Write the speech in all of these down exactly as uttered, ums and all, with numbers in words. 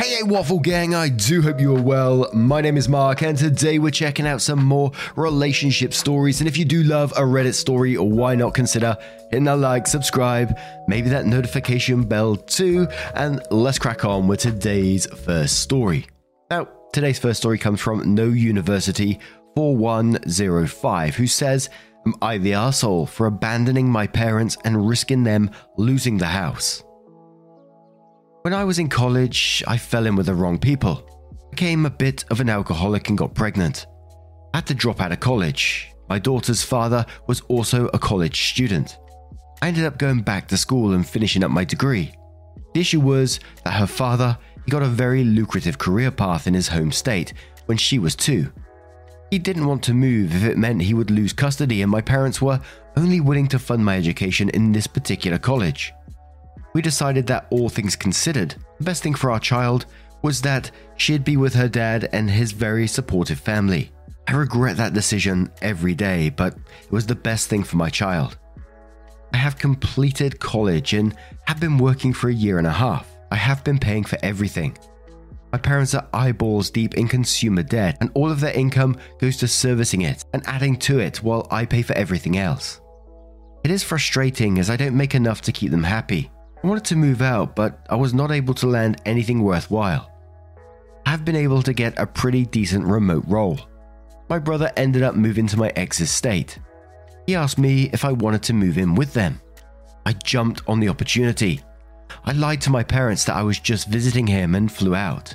Hey Waffle Gang, I do hope you are well. My name is Mark and today we're checking out some more relationship stories, and if you do love a Reddit story, why not consider hitting that like, subscribe, maybe that notification bell too, and let's crack on with today's first story. Now, today's first story comes from No University four one zero five, who says, "Am I the asshole for abandoning my parents and risking them losing the house? When I was in college, I fell in with the wrong people, became a bit of an alcoholic and got pregnant. I had to drop out of college. My daughter's father was also a college student. I ended up going back to school and finishing up my degree. The issue was that her father, he got a very lucrative career path in his home state when she was two. He didn't want to move if it meant he would lose custody, and my parents were only willing to fund my education in this particular college. We decided that all things considered, the best thing for our child was that she'd be with her dad and his very supportive family. I regret that decision every day, but it was the best thing for my child. I have completed college and have been working for a year and a half. I have been paying for everything. My parents are eyeballs deep in consumer debt, and all of their income goes to servicing it and adding to it while I pay for everything else. It is frustrating as I don't make enough to keep them happy. I wanted to move out, but I was not able to land anything worthwhile. I have been able to get a pretty decent remote role. My brother ended up moving to my ex's state. He asked me if I wanted to move in with them. I jumped on the opportunity. I lied to my parents that I was just visiting him and flew out.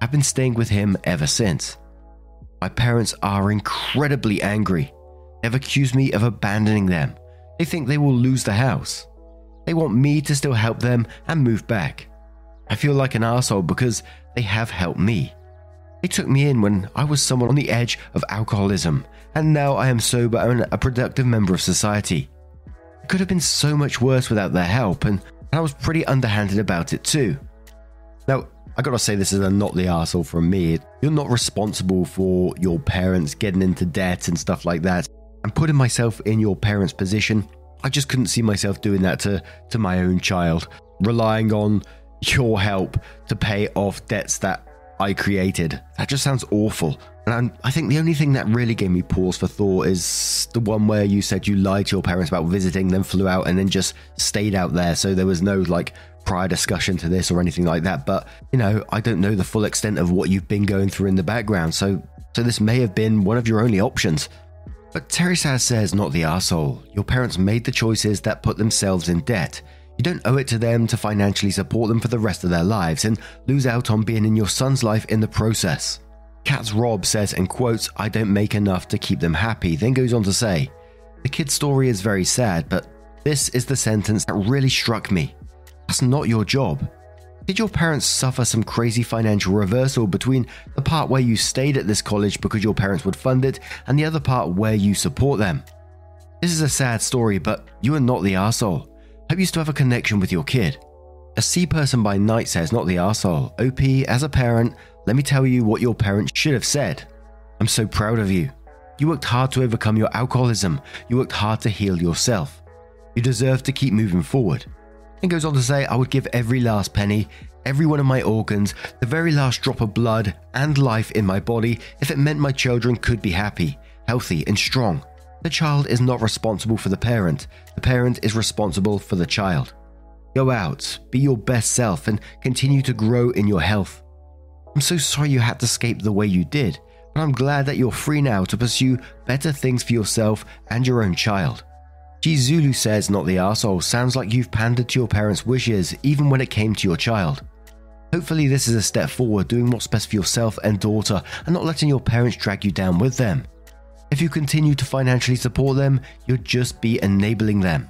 I've been staying with him ever since. My parents are incredibly angry. They've accused me of abandoning them. They think they will lose the house. They want me to still help them and move back. I feel like an asshole because they have helped me. They took me in when I was someone on the edge of alcoholism, and now I am sober and a productive member of society. It could have been so much worse without their help, and I was pretty underhanded about it too." Now, I gotta say, this is a not the asshole from me. You're not responsible for your parents getting into debt and stuff like that. I'm putting myself in your parents' position. I just couldn't see myself doing that to, to my own child, relying on your help to pay off debts that I created. That just sounds awful. And I'm, I think the only thing that really gave me pause for thought is the one where you said you lied to your parents about visiting, then flew out and then just stayed out there. So there was no like prior discussion to this or anything like that. But, you know, I don't know the full extent of what you've been going through in the background. So, so this may have been one of your only options. But Terry Saz says, not the asshole. Your parents made the choices that put themselves in debt. You don't owe it to them to financially support them for the rest of their lives and lose out on being in your son's life in the process. Katz Robb says, and quotes, "I don't make enough to keep them happy," then goes on to say, "The kid's story is very sad, but this is the sentence that really struck me. That's not your job. Did your parents suffer some crazy financial reversal between the part where you stayed at this college because your parents would fund it and the other part where you support them? This is a sad story, but you are not the arsehole. Hope you still have a connection with your kid." A Sea Person by Night says, "Not the arsehole. O P, as a parent, let me tell you what your parents should have said. I'm so proud of you. You worked hard to overcome your alcoholism. You worked hard to heal yourself. You deserve to keep moving forward." And goes on to say, "I would give every last penny, every one of my organs, the very last drop of blood and life in my body if it meant my children could be happy, healthy and strong. The child is not responsible for the parent. The parent is responsible for the child. Go out, be your best self and continue to grow in your health. I'm so sorry you had to escape the way you did, but I'm glad that you're free now to pursue better things for yourself and your own child." G. Zulu says, "Not the arsehole. Sounds like you've pandered to your parents' wishes, even when it came to your child. Hopefully this is a step forward, doing what's best for yourself and daughter and not letting your parents drag you down with them. If you continue to financially support them, you'll just be enabling them.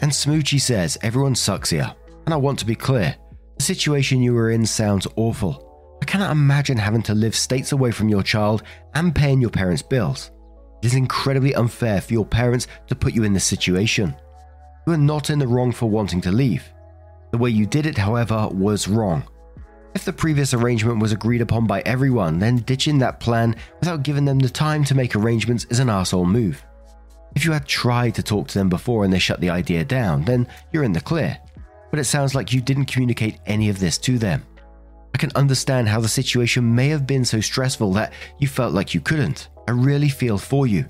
And Smoochie says, everyone sucks here. And I want to be clear, the situation you were in sounds awful. I cannot imagine having to live states away from your child and paying your parents' bills. It is incredibly unfair for your parents to put you in this situation. You are not in the wrong for wanting to leave. The way you did it, however, was wrong. If the previous arrangement was agreed upon by everyone, then ditching that plan without giving them the time to make arrangements is an arsehole move. If you had tried to talk to them before and they shut the idea down, then you're in the clear. But it sounds like you didn't communicate any of this to them. I can understand how the situation may have been so stressful that you felt like you couldn't. I really feel for you.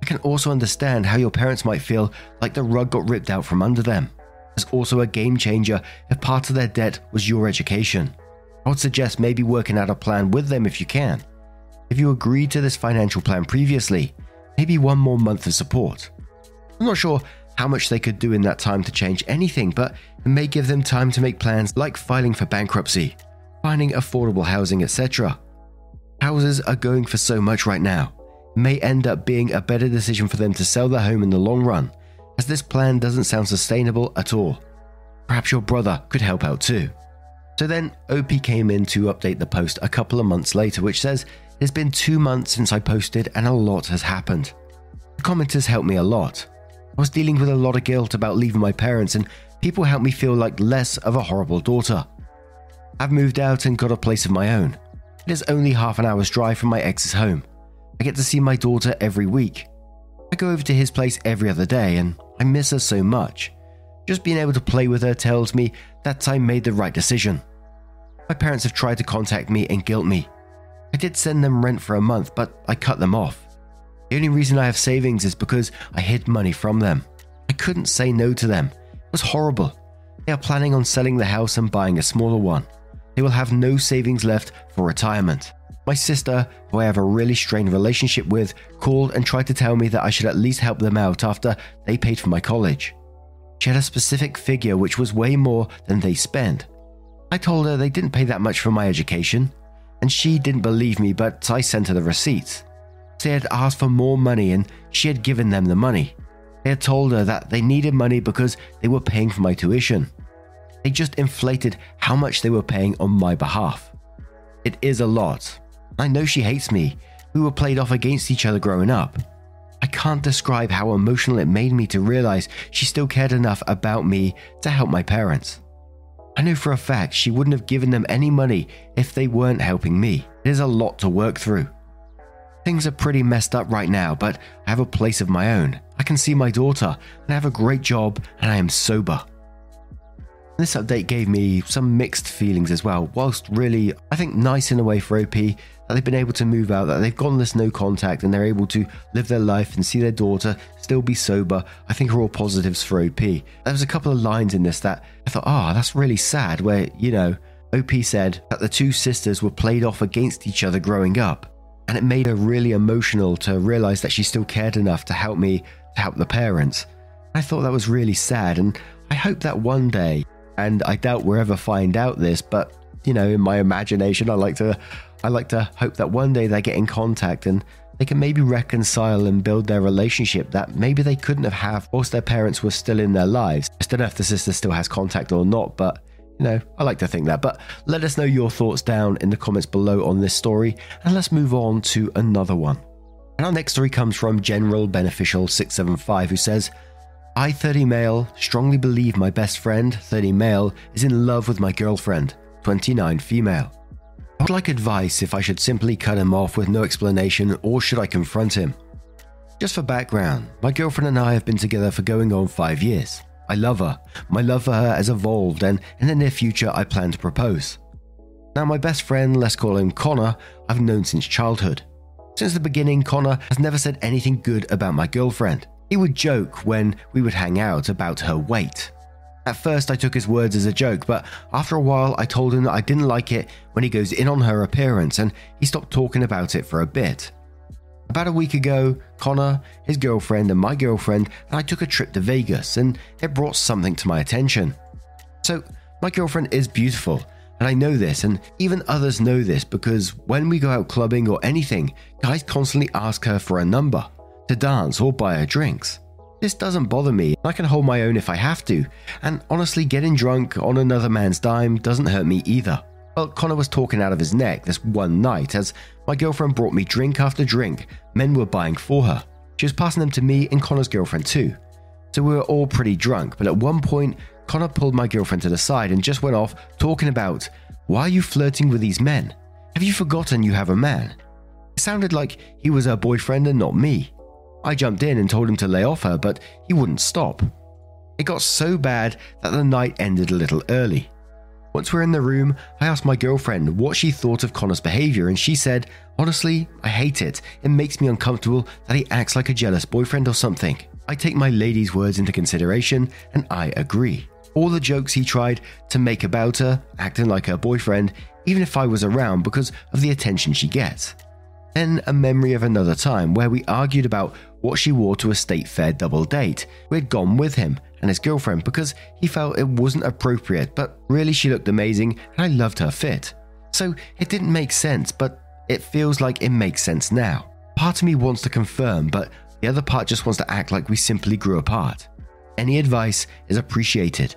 I can also understand how your parents might feel like the rug got ripped out from under them. It's also a game changer if part of their debt was your education. I would suggest maybe working out a plan with them if you can. If you agreed to this financial plan previously, maybe one more month of support. I'm not sure how much they could do in that time to change anything, but it may give them time to make plans like filing for bankruptcy, finding affordable housing, et cetera. Houses are going for so much right now. It may end up being a better decision for them to sell their home in the long run, as this plan doesn't sound sustainable at all. Perhaps your brother could help out too. So then O P came in to update the post a couple of months later, which says, it's been two months since I posted and a lot has happened. The commenters helped me a lot. I was dealing with a lot of guilt about leaving my parents and people helped me feel like less of a horrible daughter. I've moved out and got a place of my own. It is only half an hour's drive from my ex's home. I get to see my daughter every week. I go over to his place every other day and I miss her so much. Just being able to play with her tells me that I made the right decision. My parents have tried to contact me and guilt me. I did send them rent for a month, but I cut them off. The only reason I have savings is because I hid money from them. I couldn't say no to them. It was horrible. They are planning on selling the house and buying a smaller one. They will have no savings left for retirement. My sister, who I have a really strained relationship with, called and tried to tell me that I should at least help them out after they paid for my college. She had a specific figure which was way more than they spend. I told her they didn't pay that much for my education, and she didn't believe me, but I sent her the receipts. They had asked for more money and she had given them the money. They had told her that they needed money because they were paying for my tuition. They just inflated how much they were paying on my behalf. It is a lot. I know she hates me. We were played off against each other growing up. I can't describe how emotional it made me to realize she still cared enough about me to help my parents. I know for a fact she wouldn't have given them any money if they weren't helping me. It is a lot to work through. Things are pretty messed up right now, but I have a place of my own. I can see my daughter, and I have a great job, and I am sober. This update gave me some mixed feelings as well, whilst really, I think, nice in a way for O P that they've been able to move out, that they've gone this no contact and they're able to live their life and see their daughter, still be sober. I think are all positives for O P. There was a couple of lines in this that I thought, ah, oh, that's really sad, where, you know, O P said that the two sisters were played off against each other growing up, and it made her really emotional to realise that she still cared enough to help me, to help the parents. I thought that was really sad, and I hope that one day, and I doubt we'll ever find out this, but, you know, in my imagination, I like to I like to hope that one day they get in contact and they can maybe reconcile and build their relationship that maybe they couldn't have had whilst their parents were still in their lives. I don't know if the sister still has contact or not, but, you know, I like to think that. But let us know your thoughts down in the comments below on this story, and let's move on to another one. And our next story comes from General Beneficial six seven five, who says, I, thirty male, strongly believe my best friend, thirty male, is in love with my girlfriend, twenty-nine female. I would like advice if I should simply cut him off with no explanation, or should I confront him? Just for background, my girlfriend and I have been together for going on five years. I love her. My love for her has evolved, and in the near future I plan to propose. Now my best friend, let's call him Connor, I've known since childhood. Since the beginning, Connor has never said anything good about my girlfriend. He would joke when we would hang out about her weight. At first I took his words as a joke, but after a while I told him that I didn't like it when he goes in on her appearance, and he stopped talking about it for a bit. About a week ago, Connor, his girlfriend and my girlfriend and I took a trip to Vegas, and it brought something to my attention. So my girlfriend is beautiful And I know this, and even others know this, because when we go out clubbing or anything, guys constantly ask her for a number to dance or buy her drinks. This doesn't bother me. I can hold my own if I have to, and honestly, getting drunk on another man's dime doesn't hurt me either. Well, Connor was talking out of his neck this one night as my girlfriend brought me drink after drink men were buying for her. She was passing them to me and Connor's girlfriend too. So we were all pretty drunk, but at one point, Connor pulled my girlfriend to the side and just went off talking about, "Why are you flirting with these men? Have you forgotten you have a man?" It sounded like he was her boyfriend and not me. I jumped in and told him to lay off her, but he wouldn't stop. It got so bad that the night ended a little early. Once we were in the room, I asked my girlfriend what she thought of Connor's behavior, and she said, "Honestly, I hate it. It makes me uncomfortable that he acts like a jealous boyfriend or something." I take my lady's words into consideration, and I agree. All the jokes he tried to make about her, acting like her boyfriend, even if I was around, because of the attention she gets. Then a memory of another time where we argued about what she wore to a state fair double date. We had gone with him and his girlfriend because he felt it wasn't appropriate, but really she looked amazing and I loved her fit. So it didn't make sense, but it feels like it makes sense now. Part of me wants to confirm, but the other part just wants to act like we simply grew apart. Any advice is appreciated.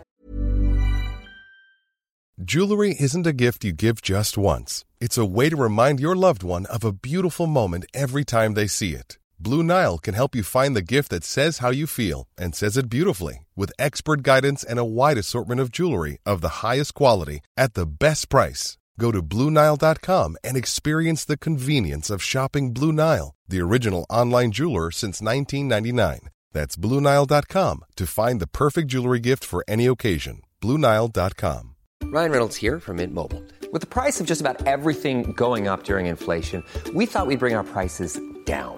Jewelry isn't a gift you give just once. It's a way to remind your loved one of a beautiful moment every time they see it. Blue Nile can help you find the gift that says how you feel and says it beautifully, with expert guidance and a wide assortment of jewelry of the highest quality at the best price. Go to Blue Nile dot com and experience the convenience of shopping Blue Nile, the original online jeweler since nineteen ninety-nine. That's Blue Nile dot com to find the perfect jewelry gift for any occasion. Blue Nile dot com. Ryan Reynolds here from Mint Mobile. With the price of just about everything going up during inflation, we thought we'd bring our prices down.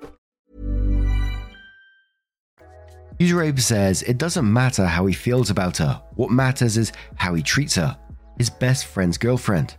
User Abe says it doesn't matter how he feels about her. What matters is how he treats her, his best friend's girlfriend.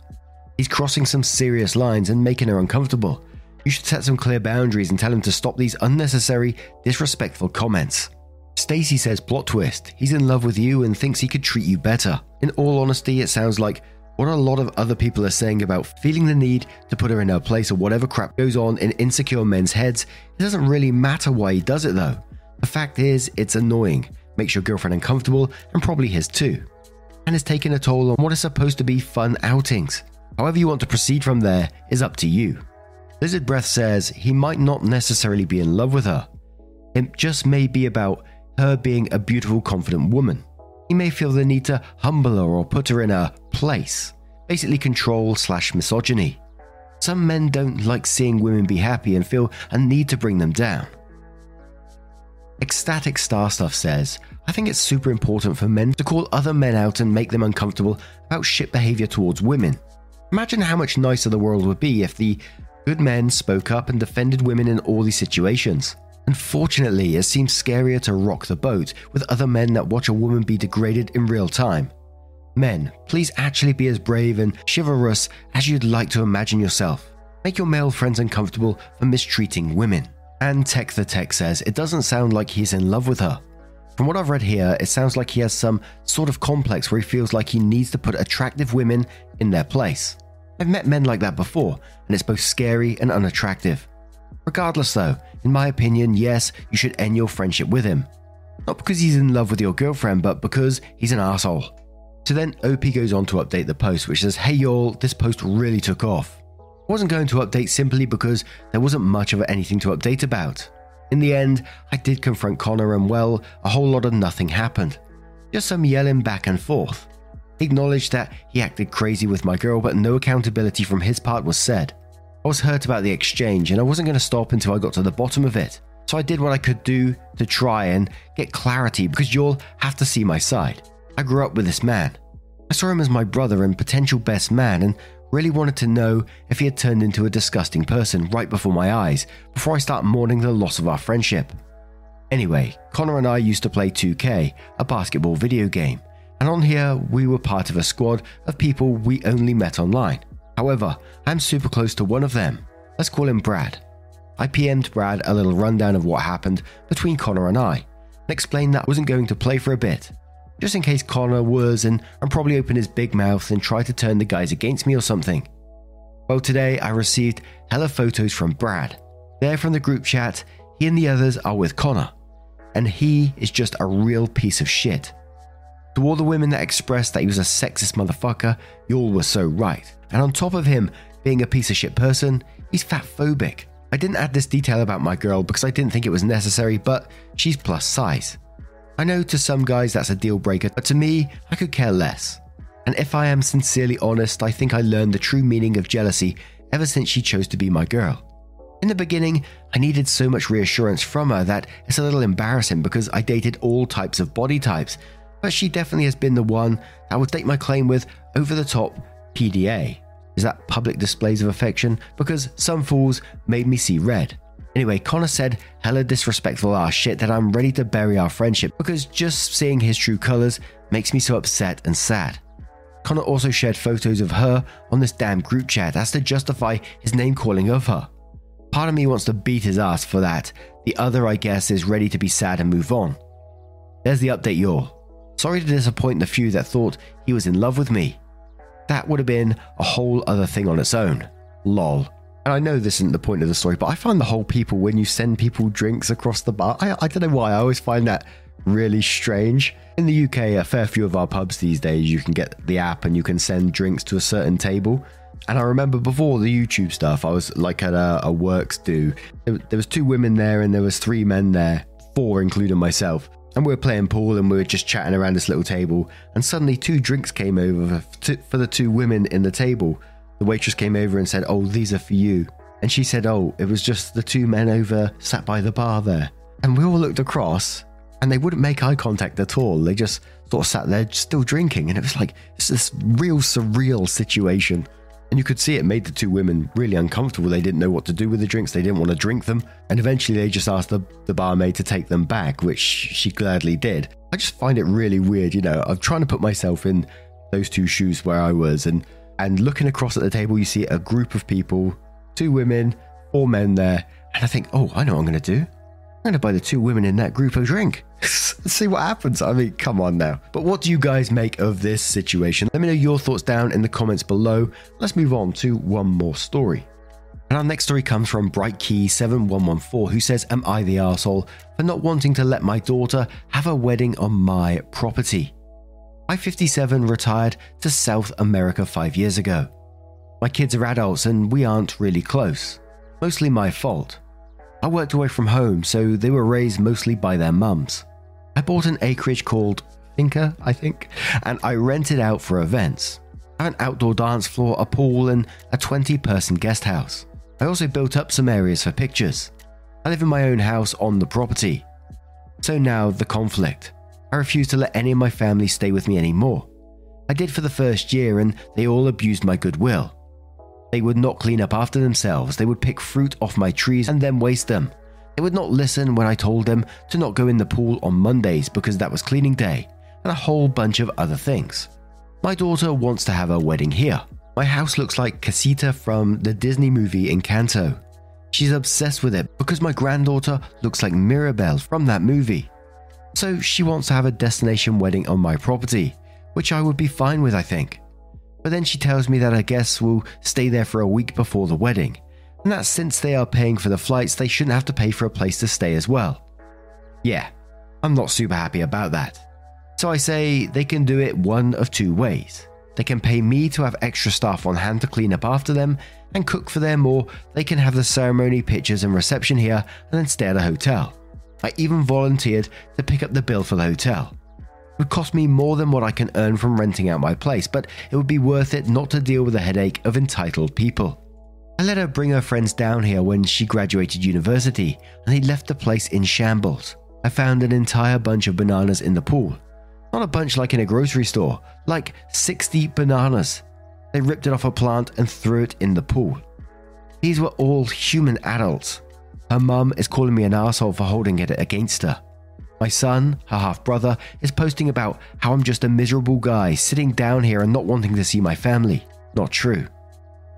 He's crossing some serious lines and making her uncomfortable. You should set some clear boundaries and tell him to stop these unnecessary, disrespectful comments. Stacy says, plot twist, he's in love with you and thinks he could treat you better. In all honesty, it sounds like what a lot of other people are saying about feeling the need to put her in her place or whatever crap goes on in insecure men's heads. It doesn't really matter why he does it though. The fact is, it's annoying, makes your girlfriend uncomfortable, and probably his too, and has taken a toll on what is supposed to be fun outings. However you want to proceed from there is up to you. Lizard Breath says he might not necessarily be in love with her. It just may be about her being a beautiful, confident woman. He may feel the need to humble her or put her in her place, basically control slash misogyny. Some men don't like seeing women be happy and feel a need to bring them down. Ecstatic Star Stuff says, I think it's super important for men to call other men out and make them uncomfortable about shit behavior towards women. Imagine how much nicer the world would be if the good men spoke up and defended women in all these situations. Unfortunately, it seems scarier to rock the boat with other men that watch a woman be degraded in real time. Men, please actually be as brave and chivalrous as you'd like to imagine yourself. Make your male friends uncomfortable for mistreating women. And Tech the Tech says it doesn't sound like he's in love with her. From what I've read here, it sounds like he has some sort of complex where he feels like he needs to put attractive women in their place. I've met men like that before, and it's both scary and unattractive. Regardless though, in my opinion, yes, you should end your friendship with him. Not because he's in love with your girlfriend, but because he's an asshole. So then O P goes on to update the post, which says, hey y'all, this post really took off. I wasn't going to update simply because there wasn't much of anything to update about. In the end, I did confront Connor and well, a whole lot of nothing happened. Just some yelling back and forth. He acknowledged that he acted crazy with my girl, but no accountability from his part was said. I was hurt about the exchange and I wasn't going to stop until I got to the bottom of it. So I did what I could do to try and get clarity because you'll have to see my side. I grew up with this man. I saw him as my brother and potential best man and Really wanted to know if he had turned into a disgusting person right before my eyes, before I start mourning the loss of our friendship. Anyway, Connor and I used to play two K, a basketball video game, and on here we were part of a squad of people we only met online. However, I'm super close to one of them. Let's call him Brad. I P M'd Brad a little rundown of what happened between Connor and I, and explained that I wasn't going to play for a bit, just in case Connor was and, and probably open his big mouth and try to turn the guys against me or something. Well, today I received hella photos from Brad. They're from the group chat. He and the others are with Connor, and he is just a real piece of shit. To all the women that expressed that he was a sexist motherfucker, y'all were so right. And on top of him being a piece of shit person, he's fatphobic. I didn't add this detail about my girl because I didn't think it was necessary, but she's plus size. I know to some guys that's a deal breaker, but to me, I could care less. And if I am sincerely honest, I think I learned the true meaning of jealousy ever since she chose to be my girl. In the beginning, I needed so much reassurance from her that it's a little embarrassing because I dated all types of body types, but she definitely has been the one that would take my claim with over-the-top P D A. Is that public displays of affection? Because some fools made me see red. Anyway, Connor said hella disrespectful ass shit that I'm ready to bury our friendship because just seeing his true colours makes me so upset and sad. Connor also shared photos of her on this damn group chat as to justify his name calling of her. Part of me wants to beat his ass for that. The other, I guess, is ready to be sad and move on. There's the update, y'all. Sorry to disappoint the few that thought he was in love with me. That would have been a whole other thing on its own. Lol. And I know this isn't the point of the story, but I find the whole people when you send people drinks across the bar, I, I don't know why, I always find that really strange. In the U K, a fair few of our pubs these days, you can get the app and you can send drinks to a certain table. And I remember before the YouTube stuff, I was like at a, a works do. There, there was two women there and there was three men there, four including myself. And we were playing pool and we were just chatting around this little table. And suddenly two drinks came over for, for the two women in the table. The waitress came over and said, "Oh, these are for you." And she said, "Oh, it was just the two men over sat by the bar there." And we all looked across and they wouldn't make eye contact at all. They just sort of sat there still drinking. And it was like, it's this real surreal situation. And you could see it made the two women really uncomfortable. They didn't know what to do with the drinks. They didn't want to drink them. And eventually they just asked the, the barmaid to take them back, which she gladly did. I just find it really weird. You know, I'm trying to put myself in those two shoes where I was and And looking across at the table, you see a group of people, two women, four men there. And I think, oh, I know what I'm going to do. I'm going to buy the two women in that group a drink. See what happens. I mean, come on now. But what do you guys make of this situation? Let me know your thoughts down in the comments below. Let's move on to one more story. And our next story comes from Bright Key seven one one four, who says, "Am I the arsehole for not wanting to let my daughter have a wedding on my property? I, fifty-seven, retired to South America five years ago. My kids are adults and we aren't really close. Mostly my fault. I worked away from home, so they were raised mostly by their mums. I bought an acreage called Finca, I think, and I rent it out for events. I have an outdoor dance floor, a pool, and a twenty-person guest house. I also built up some areas for pictures. I live in my own house on the property. So now the conflict. I refused to let any of my family stay with me anymore. I did for the first year and they all abused my goodwill. They would not clean up after themselves. They would pick fruit off my trees and then waste them. They would not listen when I told them to not go in the pool on Mondays because that was cleaning day, and a whole bunch of other things. My daughter wants to have her wedding here. My house looks like Casita from the Disney movie Encanto. She's obsessed with it because my granddaughter looks like Mirabel from that movie. So she wants to have a destination wedding on my property, which I would be fine with, I think. But then she tells me that her guests will stay there for a week before the wedding, and that since they are paying for the flights, they shouldn't have to pay for a place to stay as well. Yeah, I'm not super happy about that. So I say they can do it one of two ways. They can pay me to have extra staff on hand to clean up after them and cook for them, or they can have the ceremony, pictures and reception here and then stay at a hotel. I even volunteered to pick up the bill for the hotel. It would cost me more than what I can earn from renting out my place, but it would be worth it not to deal with the headache of entitled people. I let her bring her friends down here when she graduated university, and they left the place in shambles. I found an entire bunch of bananas in the pool. Not a bunch like in a grocery store, like sixty bananas. They ripped it off a plant and threw it in the pool. These were all human adults. Her mum is calling me an asshole for holding it against her. My son, her half-brother, is posting about how I'm just a miserable guy sitting down here and not wanting to see my family. Not true.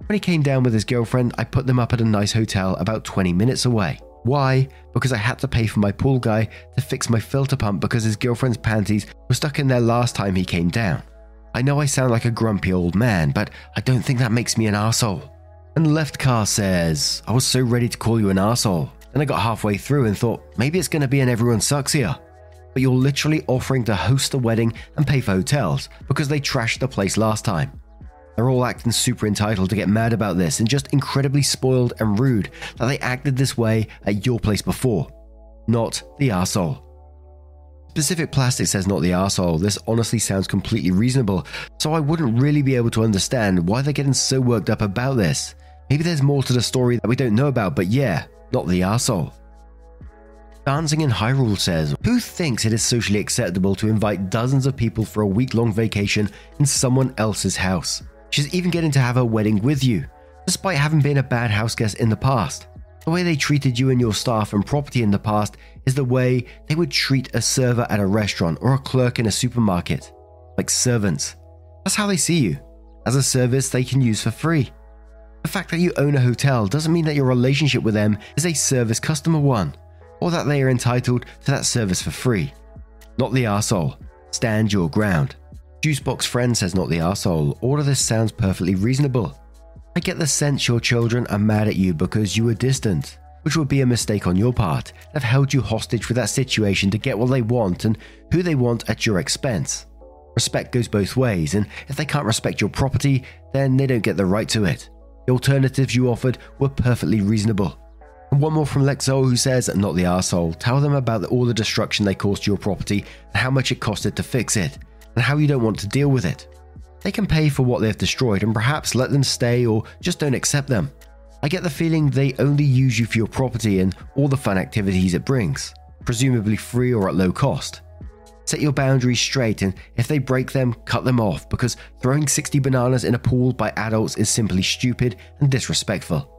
When he came down with his girlfriend, I put them up at a nice hotel about twenty minutes away. Why? Because I had to pay for my pool guy to fix my filter pump because his girlfriend's panties were stuck in there last time he came down. I know I sound like a grumpy old man, but I don't think that makes me an arsehole. And Left Car says, I was so ready to call you an arsehole. Then I got halfway through and thought, maybe it's going to be an everyone sucks here. But you're literally offering to host the wedding and pay for hotels because they trashed the place last time. They're all acting super entitled to get mad about this and just incredibly spoiled and rude that they acted this way at your place before. Not the arsehole. Pacific Plastic says not the arsehole. This honestly sounds completely reasonable, so I wouldn't really be able to understand why they're getting so worked up about this. Maybe there's more to the story that we don't know about, but yeah, not the arsehole. Dancing in Hyrule says, who thinks it is socially acceptable to invite dozens of people for a week-long vacation in someone else's house? She's even getting to have her wedding with you, despite having been a bad house guest in the past. The way they treated you and your staff and property in the past is the way they would treat a server at a restaurant or a clerk in a supermarket. Like servants. That's how they see you, as a service they can use for free. The fact that you own a hotel doesn't mean that your relationship with them is a service customer one, or that they are entitled to that service for free. Not the arsehole. Stand your ground. Juicebox Friend says not the arsehole. All of this sounds perfectly reasonable. I get the sense your children are mad at you because you were distant, which would be a mistake on your part. They've held you hostage for that situation to get what they want and who they want at your expense. Respect goes both ways, and if they can't respect your property, then they don't get the right to it. The alternatives you offered were perfectly reasonable. And one more from Lexo, who says, not the arsehole. Tell them about all the destruction they caused to your property and how much it costed to fix it, and how you don't want to deal with it. They can pay for what they've destroyed and perhaps let them stay or just don't accept them. I get the feeling they only use you for your property and all the fun activities it brings, presumably free or at low cost. Set your boundaries straight, and if they break them, cut them off, because throwing sixty bananas in a pool by adults is simply stupid and disrespectful.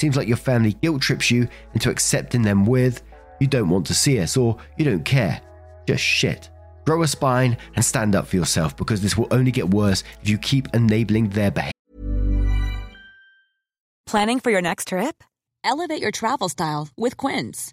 Seems like your family guilt trips you into accepting them with, you don't want to see us or you don't care. Just shit. Grow a spine and stand up for yourself, because this will only get worse if you keep enabling their behavior. Planning for your next trip? Elevate your travel style with Quince.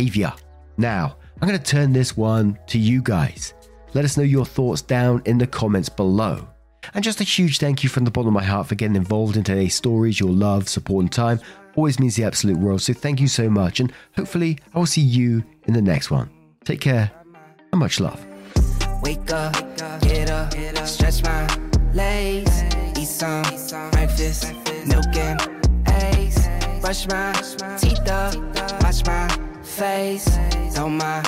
Evia. Now, I'm going to turn this one to you guys. Let us know your thoughts down in the comments below. And just a huge thank you from the bottom of my heart for getting involved in today's stories. Your love, support, and time always means the absolute world, so thank you so much. And hopefully, I will see you in the next one. Take care. And much love. Wake up, get up, stretch my legs, eat some breakfast, milk and eggs, brush my teeth up, wash my face, throw my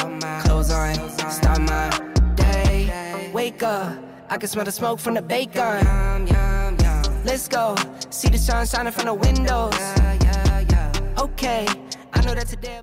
clothes on, start my day. Wake up, I can smell the smoke from the bacon. Let's go, see the sun shining from the windows. Okay, I know that today.